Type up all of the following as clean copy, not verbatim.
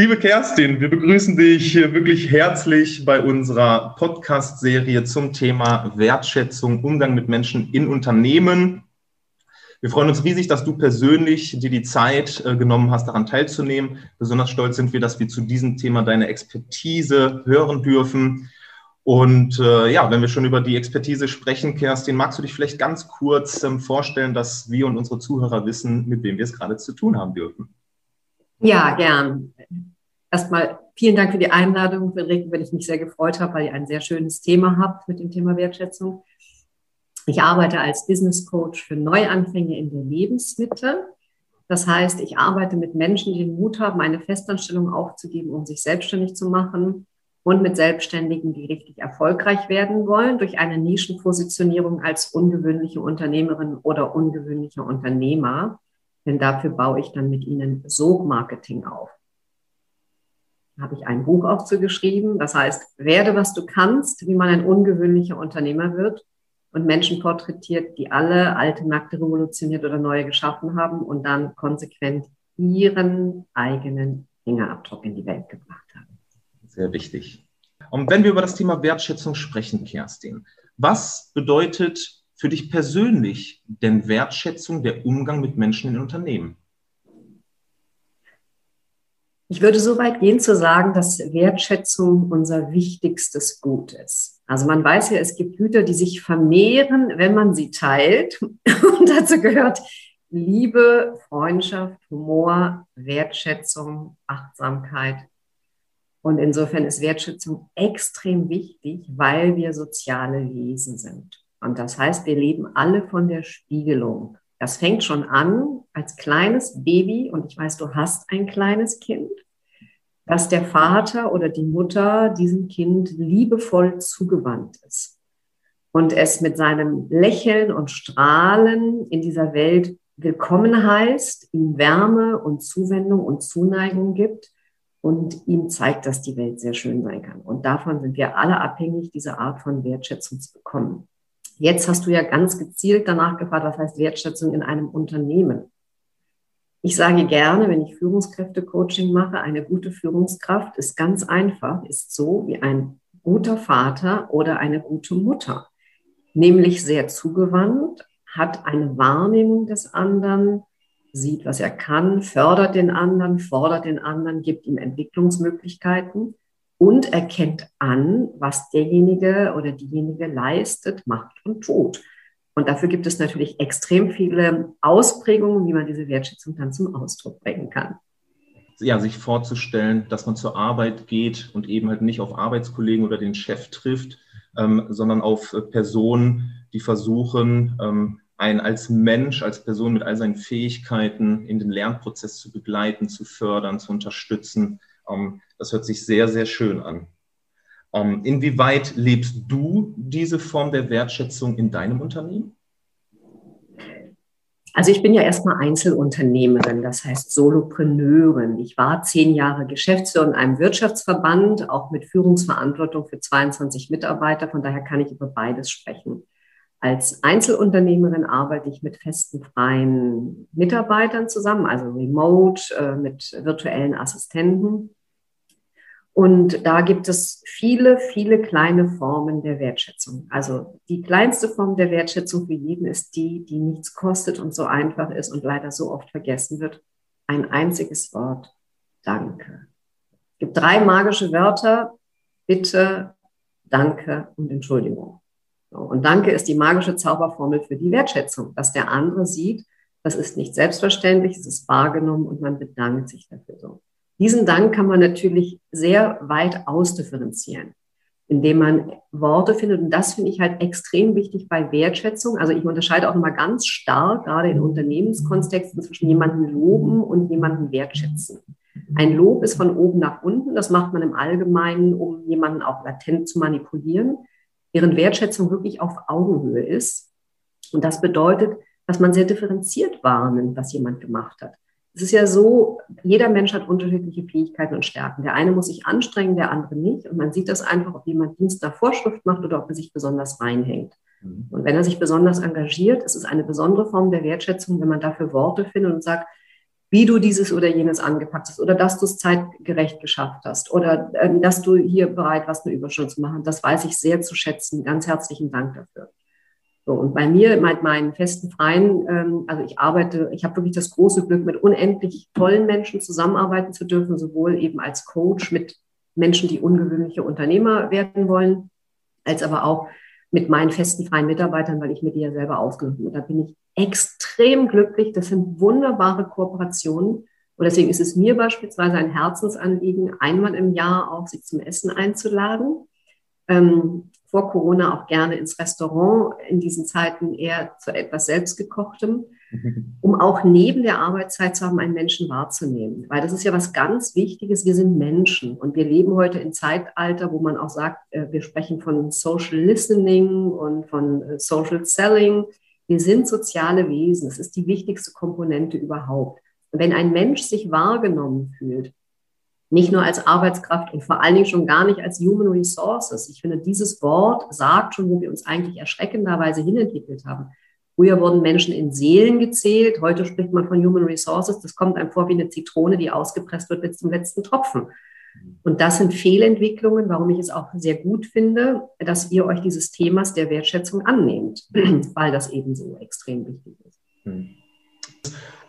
Liebe Kerstin, wir begrüßen dich wirklich herzlich bei unserer Podcast-Serie zum Thema Wertschätzung, Umgang mit Menschen in Unternehmen. Wir freuen uns riesig, dass du persönlich dir die Zeit genommen hast, daran teilzunehmen. Besonders stolz sind wir, dass wir zu diesem Thema deine Expertise hören dürfen. Und ja, wenn wir schon über die Expertise sprechen, Kerstin, magst du dich vielleicht ganz kurz vorstellen, dass wir und unsere Zuhörer wissen, mit wem wir es gerade zu tun haben dürfen? Ja, gern. Erstmal vielen Dank für die Einladung, Friederike, weil ich mich sehr gefreut habe, weil ihr ein sehr schönes Thema habt mit dem Thema Wertschätzung. Ich arbeite als Business Coach für Neuanfänge in der Lebensmitte. Das heißt, ich arbeite mit Menschen, die den Mut haben, eine Festanstellung aufzugeben, um sich selbstständig zu machen und mit Selbstständigen, die richtig erfolgreich werden wollen, durch eine Nischenpositionierung als ungewöhnliche Unternehmerin oder ungewöhnlicher Unternehmer. Denn dafür baue ich dann mit ihnen Sogmarketing auf. Da habe ich ein Buch auch zu geschrieben, das heißt, Werde was du kannst, wie man ein ungewöhnlicher Unternehmer wird und Menschen porträtiert, die alle alte Märkte revolutioniert oder neue geschaffen haben und dann konsequent ihren eigenen Fingerabdruck in die Welt gebracht haben. Sehr wichtig. Und wenn wir über das Thema Wertschätzung sprechen, Kerstin, was bedeutet für dich persönlich denn Wertschätzung, der Umgang mit Menschen in Unternehmen? Ich würde so weit gehen zu sagen, dass Wertschätzung unser wichtigstes Gut ist. Also man weiß ja, es gibt Güter, die sich vermehren, wenn man sie teilt. Und dazu gehört Liebe, Freundschaft, Humor, Wertschätzung, Achtsamkeit. Und insofern ist Wertschätzung extrem wichtig, weil wir soziale Wesen sind. Und das heißt, wir leben alle von der Spiegelung. Das fängt schon an als kleines Baby, und ich weiß, du hast ein kleines Kind, dass der Vater oder die Mutter diesem Kind liebevoll zugewandt ist und es mit seinem Lächeln und Strahlen in dieser Welt willkommen heißt, ihm Wärme und Zuwendung und Zuneigung gibt und ihm zeigt, dass die Welt sehr schön sein kann. Und davon sind wir alle abhängig, diese Art von Wertschätzung zu bekommen. Jetzt hast du ja ganz gezielt danach gefragt, was heißt Wertschätzung in einem Unternehmen? Ich sage gerne, wenn ich Führungskräfte-Coaching mache, eine gute Führungskraft ist ganz einfach, ist so wie ein guter Vater oder eine gute Mutter. Nämlich sehr zugewandt, hat eine Wahrnehmung des anderen, sieht, was er kann, fördert den anderen, fordert den anderen, gibt ihm Entwicklungsmöglichkeiten. Und erkennt an, was derjenige oder diejenige leistet, macht und tut. Und dafür gibt es natürlich extrem viele Ausprägungen, wie man diese Wertschätzung dann zum Ausdruck bringen kann. Ja, sich vorzustellen, dass man zur Arbeit geht und eben halt nicht auf Arbeitskollegen oder den Chef trifft, sondern auf Personen, die versuchen, einen als Mensch, als Person mit all seinen Fähigkeiten in den Lernprozess zu begleiten, zu fördern, zu unterstützen. Das hört sich sehr, sehr schön an. Inwieweit lebst du diese Form der Wertschätzung in deinem Unternehmen? Also ich bin ja erstmal Einzelunternehmerin, das heißt Solopreneurin. Ich war 10 Jahre Geschäftsführerin in einem Wirtschaftsverband, auch mit Führungsverantwortung für 22 Mitarbeiter. Von daher kann ich über beides sprechen. Als Einzelunternehmerin arbeite ich mit festen, freien Mitarbeitern zusammen, also remote, mit virtuellen Assistenten. Und da gibt es viele, viele kleine Formen der Wertschätzung. Also die kleinste Form der Wertschätzung für jeden ist die, die nichts kostet und so einfach ist und leider so oft vergessen wird. Ein einziges Wort, Danke. Es gibt 3 magische Wörter, Bitte, Danke und Entschuldigung. Und Danke ist die magische Zauberformel für die Wertschätzung, dass der andere sieht, das ist nicht selbstverständlich, es ist wahrgenommen und man bedankt sich dafür so. Diesen Dank kann man natürlich sehr weit ausdifferenzieren, indem man Worte findet. Und das finde ich halt extrem wichtig bei Wertschätzung. Also ich unterscheide auch nochmal ganz stark, gerade in Unternehmenskontexten, zwischen jemandem loben und jemandem wertschätzen. Ein Lob ist von oben nach unten. Das macht man im Allgemeinen, um jemanden auch latent zu manipulieren. Während Wertschätzung wirklich auf Augenhöhe ist. Und das bedeutet, dass man sehr differenziert wahrnimmt, was jemand gemacht hat. Es ist ja so, jeder Mensch hat unterschiedliche Fähigkeiten und Stärken. Der eine muss sich anstrengen, der andere nicht. Und man sieht das einfach, ob jemand Dienst nach Vorschrift macht oder ob er sich besonders reinhängt. Und wenn er sich besonders engagiert, ist es eine besondere Form der Wertschätzung, wenn man dafür Worte findet und sagt, wie du dieses oder jenes angepackt hast oder dass du es zeitgerecht geschafft hast oder dass du hier bereit warst, eine Überstunde zu machen. Das weiß ich sehr zu schätzen. Ganz herzlichen Dank dafür. So, und bei mir, mit meinen festen Freien, also ich habe wirklich das große Glück, mit unendlich tollen Menschen zusammenarbeiten zu dürfen, sowohl eben als Coach mit Menschen, die ungewöhnliche Unternehmer werden wollen, als aber auch mit meinen festen freien Mitarbeitern, weil ich mir die ja selber ausgesucht habe. Und da bin ich extrem glücklich. Das sind wunderbare Kooperationen. Und deswegen ist es mir beispielsweise ein Herzensanliegen, einmal im Jahr auch sie zum Essen einzuladen. Vor Corona auch gerne ins Restaurant, in diesen Zeiten eher zu etwas Selbstgekochtem, um auch neben der Arbeitszeit zu haben, einen Menschen wahrzunehmen. Weil das ist ja was ganz Wichtiges. Wir sind Menschen und wir leben heute im Zeitalter, wo man auch sagt, wir sprechen von Social Listening und von Social Selling. Wir sind soziale Wesen. Das ist die wichtigste Komponente überhaupt. Und wenn ein Mensch sich wahrgenommen fühlt, nicht nur als Arbeitskraft und vor allen Dingen schon gar nicht als Human Resources. Ich finde, dieses Wort sagt schon, wo wir uns eigentlich erschreckenderweise hinentwickelt haben. Früher wurden Menschen in Seelen gezählt. Heute spricht man von Human Resources. Das kommt einem vor wie eine Zitrone, die ausgepresst wird bis zum letzten Tropfen. Und das sind Fehlentwicklungen, warum ich es auch sehr gut finde, dass ihr euch dieses Themas der Wertschätzung annehmt, weil das eben so extrem wichtig ist.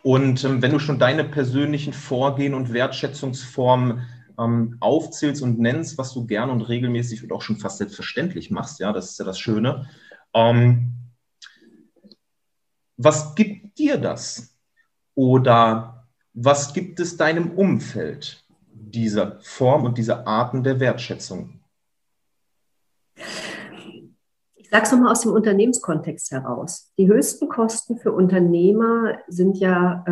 Und wenn du schon deine persönlichen Vorgehen und Wertschätzungsformen aufzählst und nennst, was du gern und regelmäßig und auch schon fast selbstverständlich machst, ja, das ist ja das Schöne. Was gibt dir das? Oder was gibt es deinem Umfeld, diese Form und diese Arten der Wertschätzung? Ich sage es nochmal aus dem Unternehmenskontext heraus. Die höchsten Kosten für Unternehmer sind ja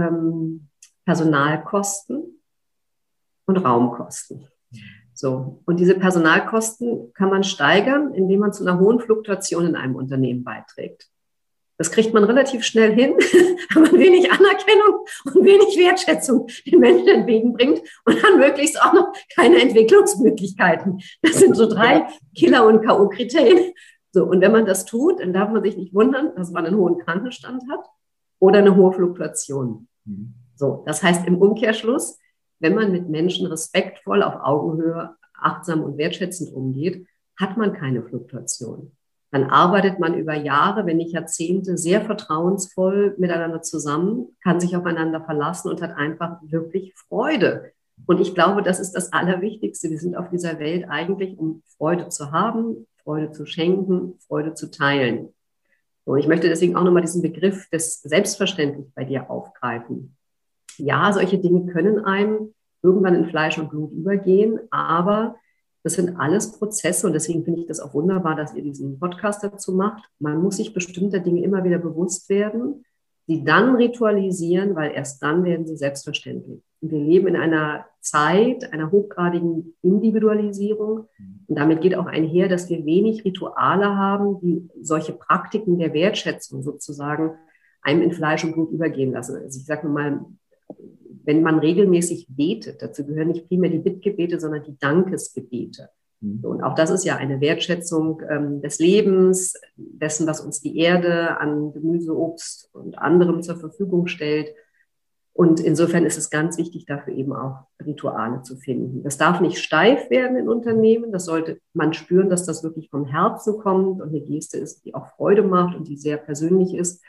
Personalkosten und Raumkosten. So. Und diese Personalkosten kann man steigern, indem man zu einer hohen Fluktuation in einem Unternehmen beiträgt. Das kriegt man relativ schnell hin, wenn man wenig Anerkennung und wenig Wertschätzung den Menschen entgegenbringt und dann möglichst auch noch keine Entwicklungsmöglichkeiten. Das sind so 3 Killer- und K.O.-Kriterien. So, und wenn man das tut, dann darf man sich nicht wundern, dass man einen hohen Krankenstand hat oder eine hohe Fluktuation. So, das heißt im Umkehrschluss, wenn man mit Menschen respektvoll, auf Augenhöhe, achtsam und wertschätzend umgeht, hat man keine Fluktuation. Dann arbeitet man über Jahre, wenn nicht Jahrzehnte, sehr vertrauensvoll miteinander zusammen, kann sich aufeinander verlassen und hat einfach wirklich Freude. Und ich glaube, das ist das Allerwichtigste. Wir sind auf dieser Welt eigentlich, um Freude zu haben, Freude zu schenken, Freude zu teilen. Und ich möchte deswegen auch nochmal diesen Begriff des Selbstverständlich bei dir aufgreifen. Ja, solche Dinge können einem irgendwann in Fleisch und Blut übergehen, aber das sind alles Prozesse und deswegen finde ich das auch wunderbar, dass ihr diesen Podcast dazu macht. Man muss sich bestimmter Dinge immer wieder bewusst werden, die dann ritualisieren, weil erst dann werden sie selbstverständlich. Und wir leben in einer Zeit einer hochgradigen Individualisierung. Und damit geht auch einher, dass wir wenig Rituale haben, die solche Praktiken der Wertschätzung sozusagen einem in Fleisch und Blut übergehen lassen. Also ich sage mal, wenn man regelmäßig betet, dazu gehören nicht primär die Bittgebete, sondern die Dankesgebete. Und auch das ist ja eine Wertschätzung des Lebens, dessen, was uns die Erde an Gemüse, Obst und anderem zur Verfügung stellt. Und insofern ist es ganz wichtig, dafür eben auch Rituale zu finden. Das darf nicht steif werden in Unternehmen. Das sollte man spüren, dass das wirklich vom Herzen kommt und eine Geste ist, die auch Freude macht und die sehr persönlich ist.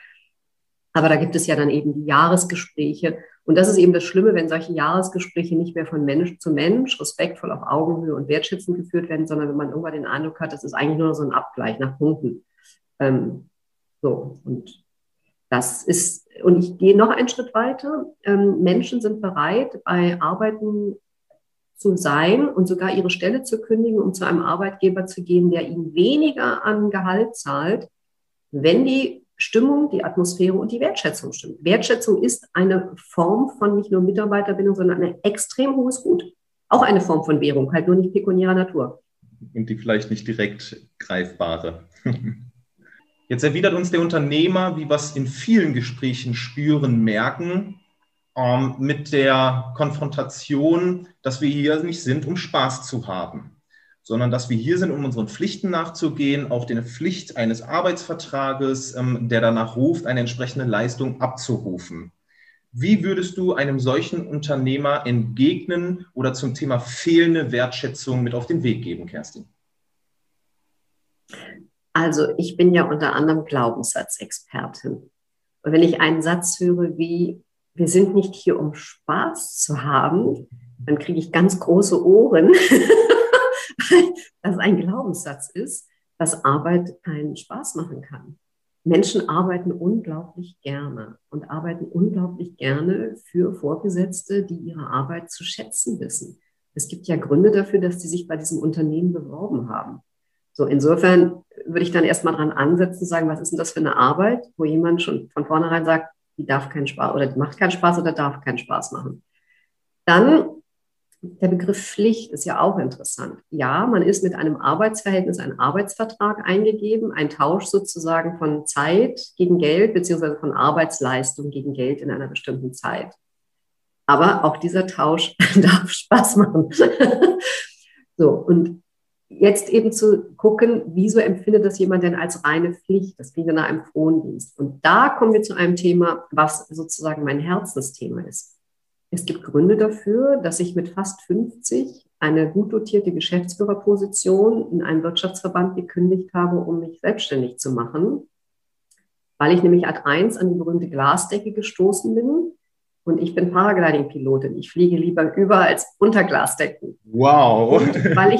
Aber da gibt es ja dann eben die Jahresgespräche. Und das ist eben das Schlimme, wenn solche Jahresgespräche nicht mehr von Mensch zu Mensch respektvoll auf Augenhöhe und wertschätzend geführt werden, sondern wenn man irgendwann den Eindruck hat, das ist eigentlich nur so ein Abgleich nach Punkten. Und ich gehe noch einen Schritt weiter. Menschen sind bereit, bei Arbeiten zu sein und sogar ihre Stelle zu kündigen, um zu einem Arbeitgeber zu gehen, der ihnen weniger an Gehalt zahlt, wenn die Stimmung, die Atmosphäre und die Wertschätzung stimmt. Wertschätzung ist eine Form von nicht nur Mitarbeiterbindung, sondern ein extrem hohes Gut. Auch eine Form von Währung, halt nur nicht pekuniärer Natur. Und die vielleicht nicht direkt greifbare. Jetzt erwidert uns der Unternehmer, wie wir es in vielen Gesprächen spüren, merken, mit der Konfrontation, dass wir hier nicht sind, um Spaß zu haben, sondern dass wir hier sind, um unseren Pflichten nachzugehen, auch der Pflicht eines Arbeitsvertrages, der danach ruft, eine entsprechende Leistung abzurufen. Wie würdest du einem solchen Unternehmer entgegnen oder zum Thema fehlende Wertschätzung mit auf den Weg geben, Kerstin? Also ich bin ja unter anderem Glaubenssatzexpertin. Und wenn ich einen Satz höre wie, wir sind nicht hier, um Spaß zu haben, dann kriege ich ganz große Ohren, weil das ein Glaubenssatz ist, dass Arbeit keinen Spaß machen kann. Menschen arbeiten unglaublich gerne und arbeiten unglaublich gerne für Vorgesetzte, die ihre Arbeit zu schätzen wissen. Es gibt ja Gründe dafür, dass die sich bei diesem Unternehmen beworben haben. So, insofern würde ich dann erstmal dran ansetzen und sagen, was ist denn das für eine Arbeit, wo jemand schon von vornherein sagt, die darf keinen Spaß oder die macht keinen Spaß oder darf keinen Spaß machen. Dann der Begriff Pflicht ist ja auch interessant. Ja, man ist mit einem Arbeitsverhältnis, einem Arbeitsvertrag eingegeben, ein Tausch sozusagen von Zeit gegen Geld beziehungsweise von Arbeitsleistung gegen Geld in einer bestimmten Zeit. Aber auch dieser Tausch darf Spaß machen. So, und jetzt eben zu gucken, wieso empfindet das jemand denn als reine Pflicht? Das klingt ja nach einem Frondienst. Und da kommen wir zu einem Thema, was sozusagen mein Herzensthema ist. Es gibt Gründe dafür, dass ich mit fast 50 eine gut dotierte Geschäftsführerposition in einem Wirtschaftsverband gekündigt habe, um mich selbstständig zu machen, weil ich nämlich ad 1 an die berühmte Glasdecke gestoßen bin und ich bin Paragliding-Pilotin. Ich fliege lieber über als unter Glasdecken. Wow! Und weil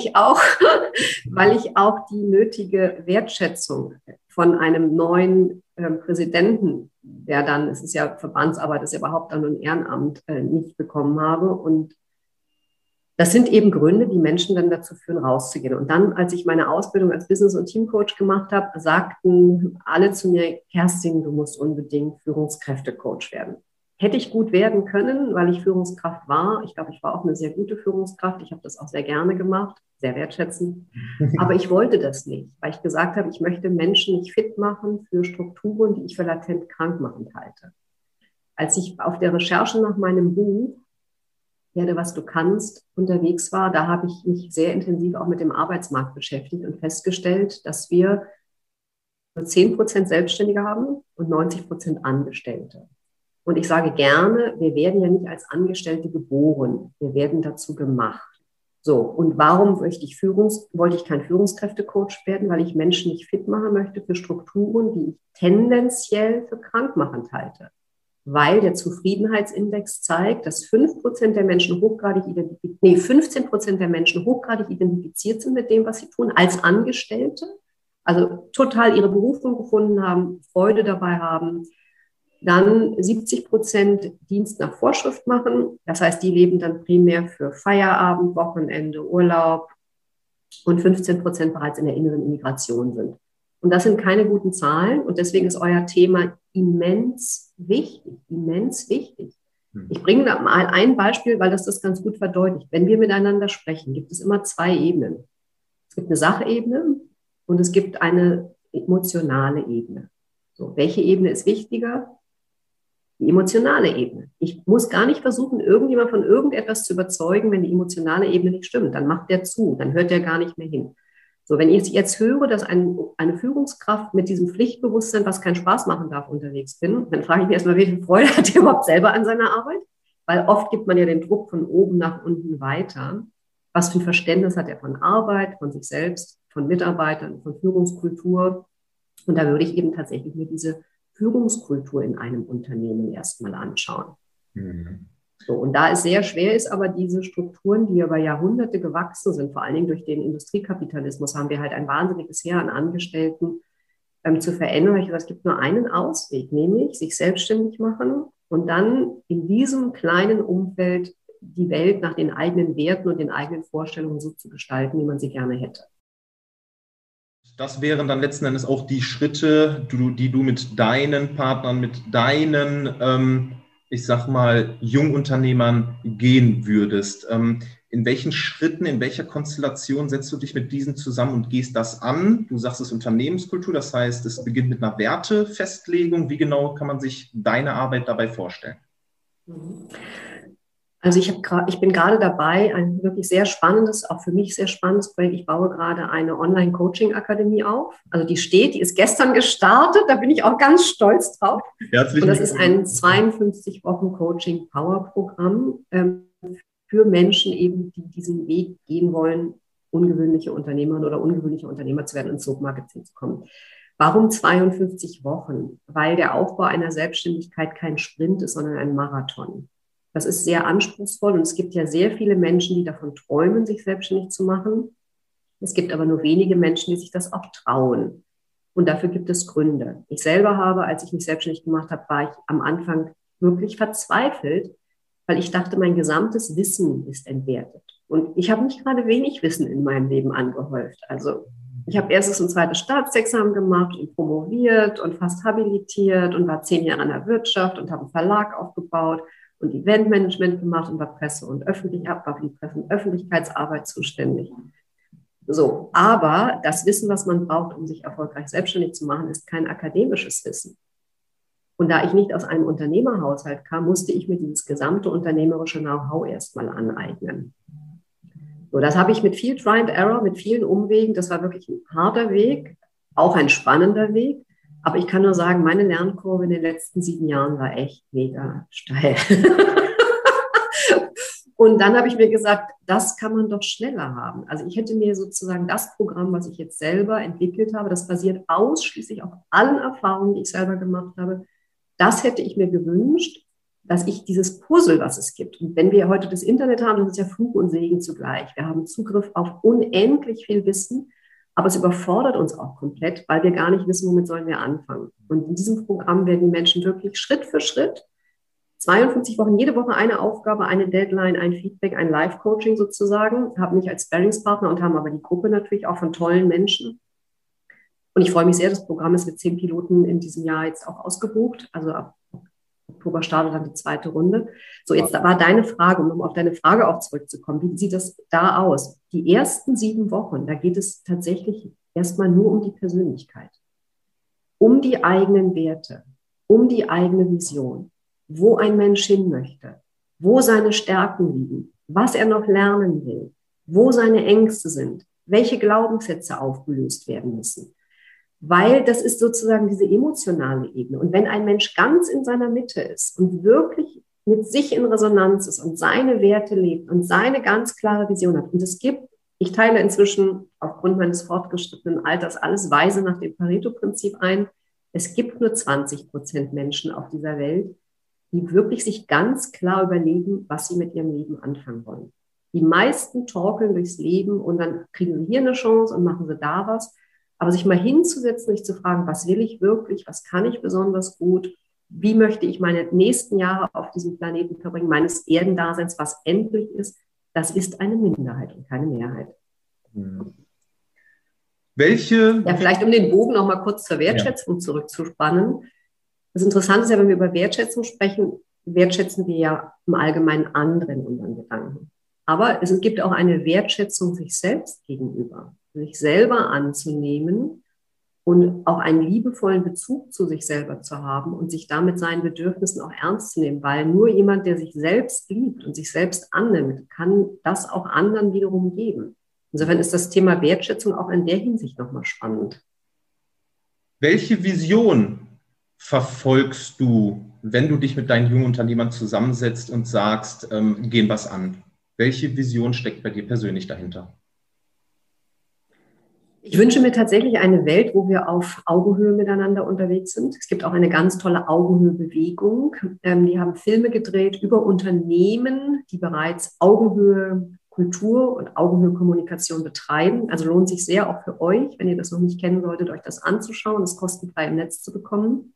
ich auch die nötige Wertschätzung von einem neuen Präsidenten, der dann, es ist ja Verbandsarbeit, ist ja überhaupt dann ein Ehrenamt, nicht bekommen habe. Und das sind eben Gründe, die Menschen dann dazu führen, rauszugehen. Und dann, als ich meine Ausbildung als Business- und Teamcoach gemacht habe, sagten alle zu mir, Kerstin, du musst unbedingt Führungskräftecoach werden. Hätte ich gut werden können, weil ich Führungskraft war. Ich glaube, ich war auch eine sehr gute Führungskraft. Ich habe das auch sehr gerne gemacht, sehr wertschätzend. Aber ich wollte das nicht, weil ich gesagt habe, ich möchte Menschen nicht fit machen für Strukturen, die ich für latent krankmachend halte. Als ich auf der Recherche nach meinem Buch, Werde was du kannst, unterwegs war, da habe ich mich sehr intensiv auch mit dem Arbeitsmarkt beschäftigt und festgestellt, dass wir nur 10% Selbstständige haben und 90% Angestellte. Und ich sage gerne, wir werden ja nicht als Angestellte geboren, wir werden dazu gemacht. So, und warum wollte ich kein Führungskräftecoach werden? Weil ich Menschen nicht fit machen möchte für Strukturen, die ich tendenziell für krankmachend halte. Weil der Zufriedenheitsindex zeigt, dass 15% der Menschen hochgradig identifiziert sind mit dem, was sie tun, als Angestellte, also total ihre Berufung gefunden haben, Freude dabei haben. Dann 70% Dienst nach Vorschrift machen. Das heißt, die leben dann primär für Feierabend, Wochenende, Urlaub und 15% bereits in der inneren Immigration sind. Und das sind keine guten Zahlen und deswegen ist euer Thema immens wichtig, immens wichtig. Ich bringe da mal ein Beispiel, weil das ganz gut verdeutlicht. Wenn wir miteinander sprechen, gibt es immer zwei Ebenen. Es gibt eine Sachebene und es gibt eine emotionale Ebene. So, welche Ebene ist wichtiger? Die emotionale Ebene. Ich muss gar nicht versuchen, irgendjemand von irgendetwas zu überzeugen, wenn die emotionale Ebene nicht stimmt. Dann macht der zu, dann hört der gar nicht mehr hin. So, wenn ich jetzt höre, dass eine Führungskraft mit diesem Pflichtbewusstsein, was keinen Spaß machen darf, unterwegs bin, dann frage ich mich erstmal, wie viel Freude hat der überhaupt selber an seiner Arbeit? Weil oft gibt man ja den Druck von oben nach unten weiter. Was für ein Verständnis hat er von Arbeit, von sich selbst, von Mitarbeitern, von Führungskultur? Und da würde ich eben tatsächlich mir diese Führungskultur in einem Unternehmen erstmal anschauen. Mhm. So, und da es sehr schwer ist, aber diese Strukturen, die über Jahrhunderte gewachsen sind, vor allen Dingen durch den Industriekapitalismus, haben wir halt ein wahnsinniges Heer an Angestellten zu verändern. Ich glaube, es gibt nur einen Ausweg, nämlich sich selbstständig machen und dann in diesem kleinen Umfeld die Welt nach den eigenen Werten und den eigenen Vorstellungen so zu gestalten, wie man sie gerne hätte. Das wären dann letzten Endes auch die Schritte, die du mit deinen Partnern, mit deinen, ich sag mal, Jungunternehmern gehen würdest. In welchen Schritten, in welcher Konstellation setzt du dich mit diesen zusammen und gehst das an? Du sagst, es ist Unternehmenskultur, das heißt, es beginnt mit einer Wertefestlegung. Wie genau kann man sich deine Arbeit dabei vorstellen? Also ich bin gerade dabei, ein wirklich sehr spannendes, auch für mich sehr spannendes Projekt. Ich baue gerade eine Online-Coaching-Akademie auf. Also die ist gestern gestartet, da bin ich auch ganz stolz drauf. Herzlichen Dank. Und das ist ein 52-Wochen-Coaching-Power-Programm für Menschen eben, die diesen Weg gehen wollen, ungewöhnliche Unternehmerinnen oder ungewöhnliche Unternehmer zu werden und ins Submarketing zu kommen. Warum 52 Wochen? Weil der Aufbau einer Selbstständigkeit kein Sprint ist, sondern ein Marathon. Das ist sehr anspruchsvoll und es gibt ja sehr viele Menschen, die davon träumen, sich selbstständig zu machen. Es gibt aber nur wenige Menschen, die sich das auch trauen. Und dafür gibt es Gründe. Ich selber habe, als ich mich selbstständig gemacht habe, war ich am Anfang wirklich verzweifelt, weil ich dachte, mein gesamtes Wissen ist entwertet. Und ich habe nicht gerade wenig Wissen in meinem Leben angehäuft. Also ich habe erstes und zweites Staatsexamen gemacht und promoviert und fast habilitiert und war 10 Jahre in der Wirtschaft und habe einen Verlag aufgebaut und Eventmanagement gemacht und war für die Presse- und Öffentlichkeitsarbeit zuständig. So, aber das Wissen, was man braucht, um sich erfolgreich selbstständig zu machen, ist kein akademisches Wissen. Und da ich nicht aus einem Unternehmerhaushalt kam, musste ich mir dieses gesamte unternehmerische Know-how erstmal aneignen. So, das habe ich mit viel Try and Error, mit vielen Umwegen, das war wirklich ein harter Weg, auch ein spannender Weg. Aber ich kann nur sagen, meine Lernkurve in den letzten 7 Jahren war echt mega steil. Und dann habe ich mir gesagt, das kann man doch schneller haben. Also ich hätte mir sozusagen das Programm, was ich jetzt selber entwickelt habe, das basiert ausschließlich auf allen Erfahrungen, die ich selber gemacht habe, das hätte ich mir gewünscht, dass ich dieses Puzzle, was es gibt, und wenn wir heute das Internet haben, das ist ja Fluch und Segen zugleich. Wir haben Zugriff auf unendlich viel Wissen, aber es überfordert uns auch komplett, weil wir gar nicht wissen, womit sollen wir anfangen. Und in diesem Programm werden Menschen wirklich Schritt für Schritt, 52 Wochen, jede Woche eine Aufgabe, eine Deadline, ein Feedback, ein Live-Coaching sozusagen, haben mich als Sparringspartner und haben aber die Gruppe natürlich auch von tollen Menschen. Und ich freue mich sehr, das Programm ist mit 10 Piloten in diesem Jahr jetzt auch ausgebucht. Also ab Oktober startet dann die zweite Runde. So, jetzt war deine Frage, um auf deine Frage auch zurückzukommen, wie sieht das da aus? Die ersten 7 Wochen, da geht es tatsächlich erstmal nur um die Persönlichkeit, um die eigenen Werte, um die eigene Vision, wo ein Mensch hin möchte, wo seine Stärken liegen, was er noch lernen will, wo seine Ängste sind, welche Glaubenssätze aufgelöst werden müssen. Weil das ist sozusagen diese emotionale Ebene. Und wenn ein Mensch ganz in seiner Mitte ist und wirklich mit sich in Resonanz ist und seine Werte lebt und seine ganz klare Vision hat. Und ich teile inzwischen aufgrund meines fortgeschrittenen Alters alles weise nach dem Pareto-Prinzip ein. Es gibt nur 20% Menschen auf dieser Welt, die wirklich sich ganz klar überlegen, was sie mit ihrem Leben anfangen wollen. Die meisten torkeln durchs Leben und dann kriegen sie hier eine Chance und machen sie da was. Aber sich mal hinzusetzen, sich zu fragen, was will ich wirklich, was kann ich besonders gut, wie möchte ich meine nächsten Jahre auf diesem Planeten verbringen, meines Erdendaseins, was endlich ist, das ist eine Minderheit und keine Mehrheit. Mhm. Ja, vielleicht um den Bogen noch mal kurz zur Wertschätzung zurückzuspannen. Das Interessante ist ja, wenn wir über Wertschätzung sprechen, wertschätzen wir ja im Allgemeinen andere in unseren Gedanken. Aber es gibt auch eine Wertschätzung sich selbst gegenüber, sich selber anzunehmen und auch einen liebevollen Bezug zu sich selber zu haben und sich damit seinen Bedürfnissen auch ernst zu nehmen, weil nur jemand, der sich selbst liebt und sich selbst annimmt, kann das auch anderen wiederum geben. Insofern ist das Thema Wertschätzung auch in der Hinsicht nochmal spannend. Welche Vision verfolgst du, wenn du dich mit deinen jungen Unternehmern zusammensetzt und sagst, gehen was an? Welche Vision steckt bei dir persönlich dahinter? Ich wünsche mir tatsächlich eine Welt, wo wir auf Augenhöhe miteinander unterwegs sind. Es gibt auch eine ganz tolle Augenhöhe-Bewegung. Die haben Filme gedreht über Unternehmen, die bereits Augenhöhe-Kultur und Augenhöhe-Kommunikation betreiben. Also lohnt sich sehr auch für euch, wenn ihr das noch nicht kennen solltet, euch das anzuschauen, das kostenfrei im Netz zu bekommen.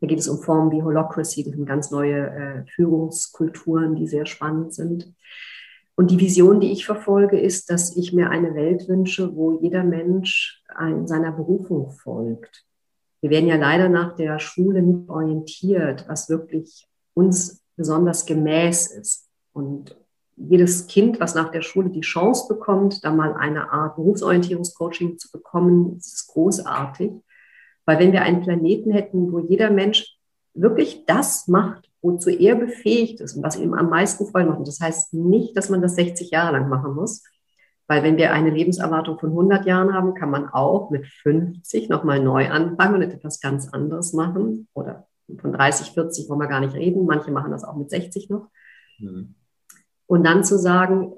Da geht es um Formen wie Holacracy, das sind ganz neue Führungskulturen, die sehr spannend sind. Und die Vision, die ich verfolge, ist, dass ich mir eine Welt wünsche, wo jeder Mensch seiner Berufung folgt. Wir werden ja leider nach der Schule nicht orientiert, was wirklich uns besonders gemäß ist. Und jedes Kind, was nach der Schule die Chance bekommt, da mal eine Art Berufsorientierungscoaching zu bekommen, ist großartig. Weil wenn wir einen Planeten hätten, wo jeder Mensch wirklich das macht, wozu er befähigt ist und was ihm am meisten Freude macht. Und das heißt nicht, dass man das 60 Jahre lang machen muss, weil wenn wir eine Lebenserwartung von 100 Jahren haben, kann man auch mit 50 nochmal neu anfangen und etwas ganz anderes machen. Oder von 30, 40 wollen wir gar nicht reden. Manche machen das auch mit 60 noch. Mhm. Und dann zu sagen,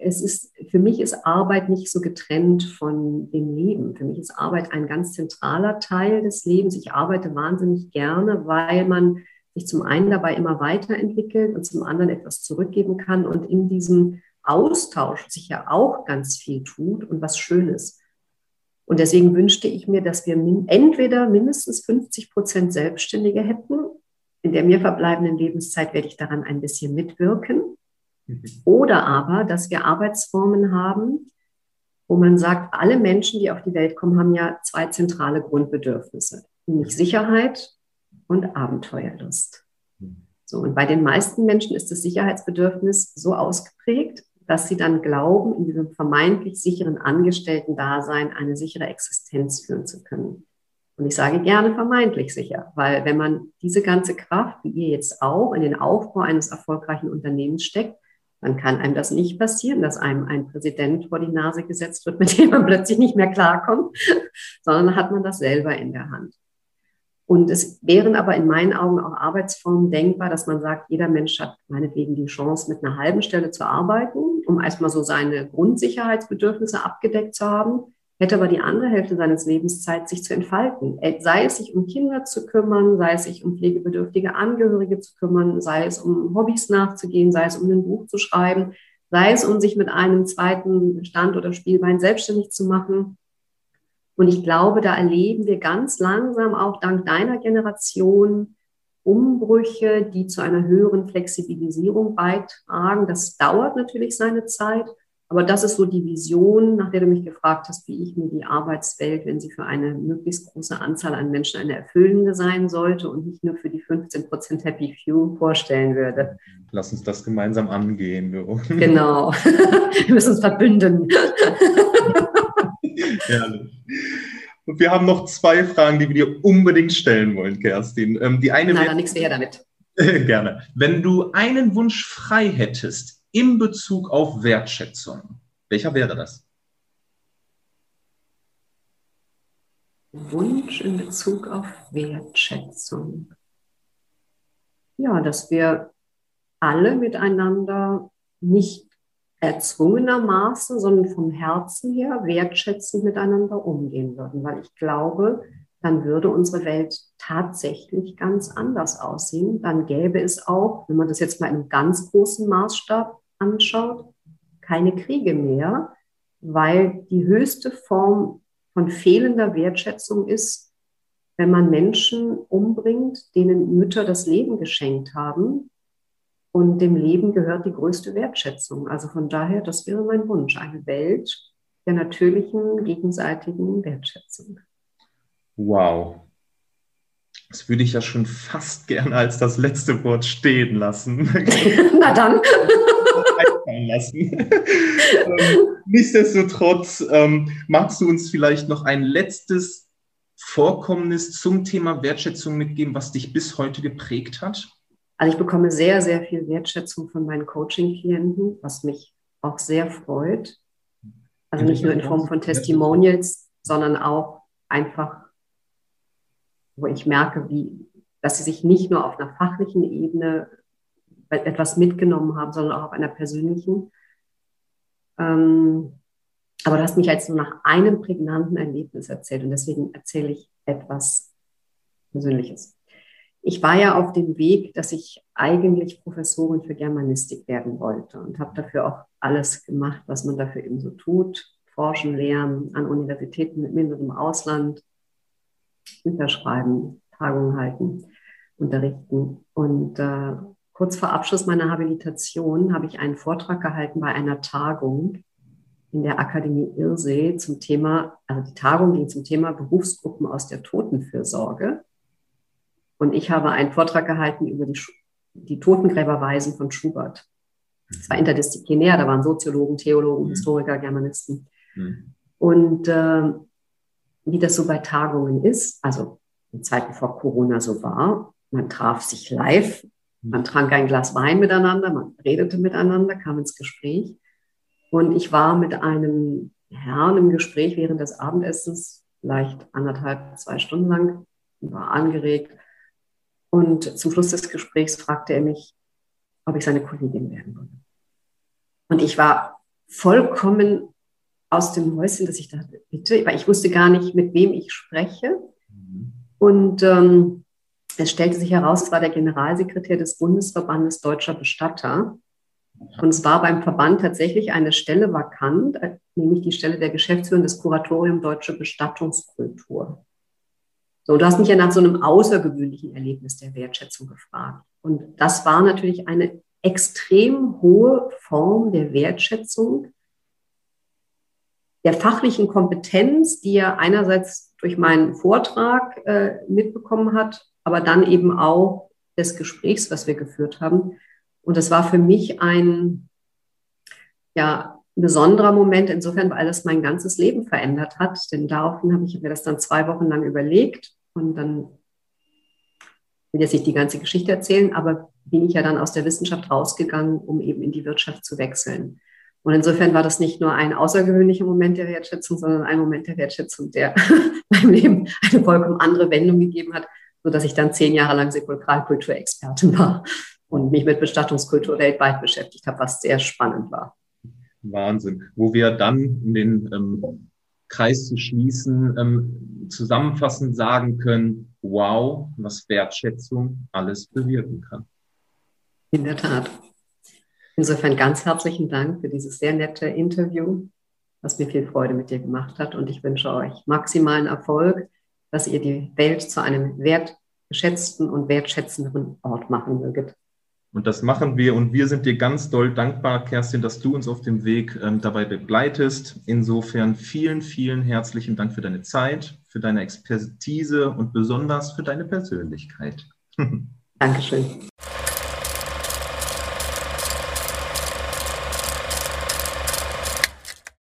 für mich ist Arbeit nicht so getrennt von dem Leben. Für mich ist Arbeit ein ganz zentraler Teil des Lebens. Ich arbeite wahnsinnig gerne, weil man sich zum einen dabei immer weiterentwickelt und zum anderen etwas zurückgeben kann und in diesem Austausch sich ja auch ganz viel tut und was Schönes. Und deswegen wünschte ich mir, dass wir entweder mindestens 50% Selbstständige hätten. In der mir verbleibenden Lebenszeit werde ich daran ein bisschen mitwirken. Oder aber, dass wir Arbeitsformen haben, wo man sagt, alle Menschen, die auf die Welt kommen, haben ja zwei zentrale Grundbedürfnisse, nämlich Sicherheit und Abenteuerlust. So, und bei den meisten Menschen ist das Sicherheitsbedürfnis so ausgeprägt, dass sie dann glauben, in diesem vermeintlich sicheren Angestellten-Dasein eine sichere Existenz führen zu können. Und ich sage gerne vermeintlich sicher, weil wenn man diese ganze Kraft, wie ihr jetzt auch, in den Aufbau eines erfolgreichen Unternehmens steckt, dann kann einem das nicht passieren, dass einem ein Präsident vor die Nase gesetzt wird, mit dem man plötzlich nicht mehr klarkommt, sondern hat man das selber in der Hand. Und es wären aber in meinen Augen auch Arbeitsformen denkbar, dass man sagt, jeder Mensch hat meinetwegen die Chance, mit einer halben Stelle zu arbeiten, um erstmal so seine Grundsicherheitsbedürfnisse abgedeckt zu haben, hätte aber die andere Hälfte seines Lebens Zeit, sich zu entfalten. Sei es sich um Kinder zu kümmern, sei es sich um pflegebedürftige Angehörige zu kümmern, sei es um Hobbys nachzugehen, sei es um ein Buch zu schreiben, sei es um sich mit einem zweiten Stand- oder Spielbein selbstständig zu machen. Und ich glaube, da erleben wir ganz langsam auch dank deiner Generation Umbrüche, die zu einer höheren Flexibilisierung beitragen. Das dauert natürlich seine Zeit. Aber das ist so die Vision, nach der du mich gefragt hast, wie ich mir die Arbeitswelt, wenn sie für eine möglichst große Anzahl an Menschen eine erfüllende sein sollte und nicht nur für die 15% Happy Few vorstellen würde. Lass uns das gemeinsam angehen. Jo. Genau. Wir müssen uns verbünden. Gerne. Und wir haben noch zwei Fragen, die wir dir unbedingt stellen wollen, Kerstin. Die eine wäre... nichts mehr damit. Gerne. Wenn du einen Wunsch frei hättest, in Bezug auf Wertschätzung, welcher wäre das? Wunsch in Bezug auf Wertschätzung. Ja, dass wir alle miteinander nicht erzwungenermaßen, sondern vom Herzen her wertschätzend miteinander umgehen würden. Weil ich glaube, dann würde unsere Welt tatsächlich ganz anders aussehen. Dann gäbe es auch, wenn man das jetzt mal im ganz großen Maßstab anschaut, keine Kriege mehr, weil die höchste Form von fehlender Wertschätzung ist, wenn man Menschen umbringt, denen Mütter das Leben geschenkt haben. Und dem Leben gehört die größte Wertschätzung. Also von daher, das wäre mein Wunsch, eine Welt der natürlichen, gegenseitigen Wertschätzung. Wow, das würde ich ja schon fast gerne als das letzte Wort stehen lassen. Na dann. Nichtsdestotrotz, magst du uns vielleicht noch ein letztes Vorkommnis zum Thema Wertschätzung mitgeben, was dich bis heute geprägt hat? Also ich bekomme sehr, sehr viel Wertschätzung von meinen Coaching-Klienten, was mich auch sehr freut. Also nicht nur in Form von Testimonials, sondern auch einfach, wo ich merke, dass sie sich nicht nur auf einer fachlichen Ebene etwas mitgenommen haben, sondern auch auf einer persönlichen. Aber du hast mich jetzt nur nach einem prägnanten Erlebnis erzählt und deswegen erzähle ich etwas Persönliches. Ich war ja auf dem Weg, dass ich eigentlich Professorin für Germanistik werden wollte und habe dafür auch alles gemacht, was man dafür eben so tut. Forschen, lehren, an Universitäten mit mindestens im Ausland, Bücher schreiben, Tagungen halten, unterrichten. Und kurz vor Abschluss meiner Habilitation habe ich einen Vortrag gehalten bei einer Tagung in der Akademie Irsee zum Thema, also die Tagung ging zum Thema Berufsgruppen aus der Totenfürsorge. Und ich habe einen Vortrag gehalten über die Totengräberweisen von Schubert. Es war interdisziplinär, da waren Soziologen, Theologen, Historiker, Germanisten. Mhm. Und wie das so bei Tagungen ist, also in Zeiten vor Corona so war, man traf sich live Man trank ein Glas Wein miteinander, man redete miteinander, kam ins Gespräch. Und ich war mit einem Herrn im Gespräch während des Abendessens, vielleicht 1,5, 2 Stunden lang, war angeregt. Und zum Schluss des Gesprächs fragte er mich, ob ich seine Kollegin werden würde. Und ich war vollkommen aus dem Häuschen, dass ich dachte, bitte, weil ich wusste gar nicht, mit wem ich spreche. Und es stellte sich heraus, es war der Generalsekretär des Bundesverbandes Deutscher Bestatter. Und es war beim Verband tatsächlich eine Stelle vakant, nämlich die Stelle der Geschäftsführung des Kuratorium Deutsche Bestattungskultur. So, du hast mich ja nach so einem außergewöhnlichen Erlebnis der Wertschätzung gefragt. Und das war natürlich eine extrem hohe Form der Wertschätzung, der fachlichen Kompetenz, die er einerseits durch meinen Vortrag mitbekommen hat, aber dann eben auch des Gesprächs, was wir geführt haben. Und das war für mich ein besonderer Moment insofern, weil das mein ganzes Leben verändert hat. Denn daraufhin habe ich mir das dann 2 Wochen lang überlegt und dann, ich will jetzt nicht die ganze Geschichte erzählen, aber bin ich ja dann aus der Wissenschaft rausgegangen, um eben in die Wirtschaft zu wechseln. Und insofern war das nicht nur ein außergewöhnlicher Moment der Wertschätzung, sondern ein Moment der Wertschätzung, der meinem Leben eine vollkommen andere Wendung gegeben hat, sodass ich dann 10 Jahre lang Sepulkralkulturexpertin war und mich mit Bestattungskultur weltweit beschäftigt habe, was sehr spannend war. Wahnsinn. Wo wir dann, um den Kreis zu schließen, zusammenfassend sagen können, wow, was Wertschätzung alles bewirken kann. In der Tat. Insofern ganz herzlichen Dank für dieses sehr nette Interview, was mir viel Freude mit dir gemacht hat. Und ich wünsche euch maximalen Erfolg, dass ihr die Welt zu einem wertgeschätzten und wertschätzenderen Ort machen möget. Und das machen wir. Und wir sind dir ganz doll dankbar, Kerstin, dass du uns auf dem Weg dabei begleitest. Insofern vielen, vielen herzlichen Dank für deine Zeit, für deine Expertise und besonders für deine Persönlichkeit. Dankeschön.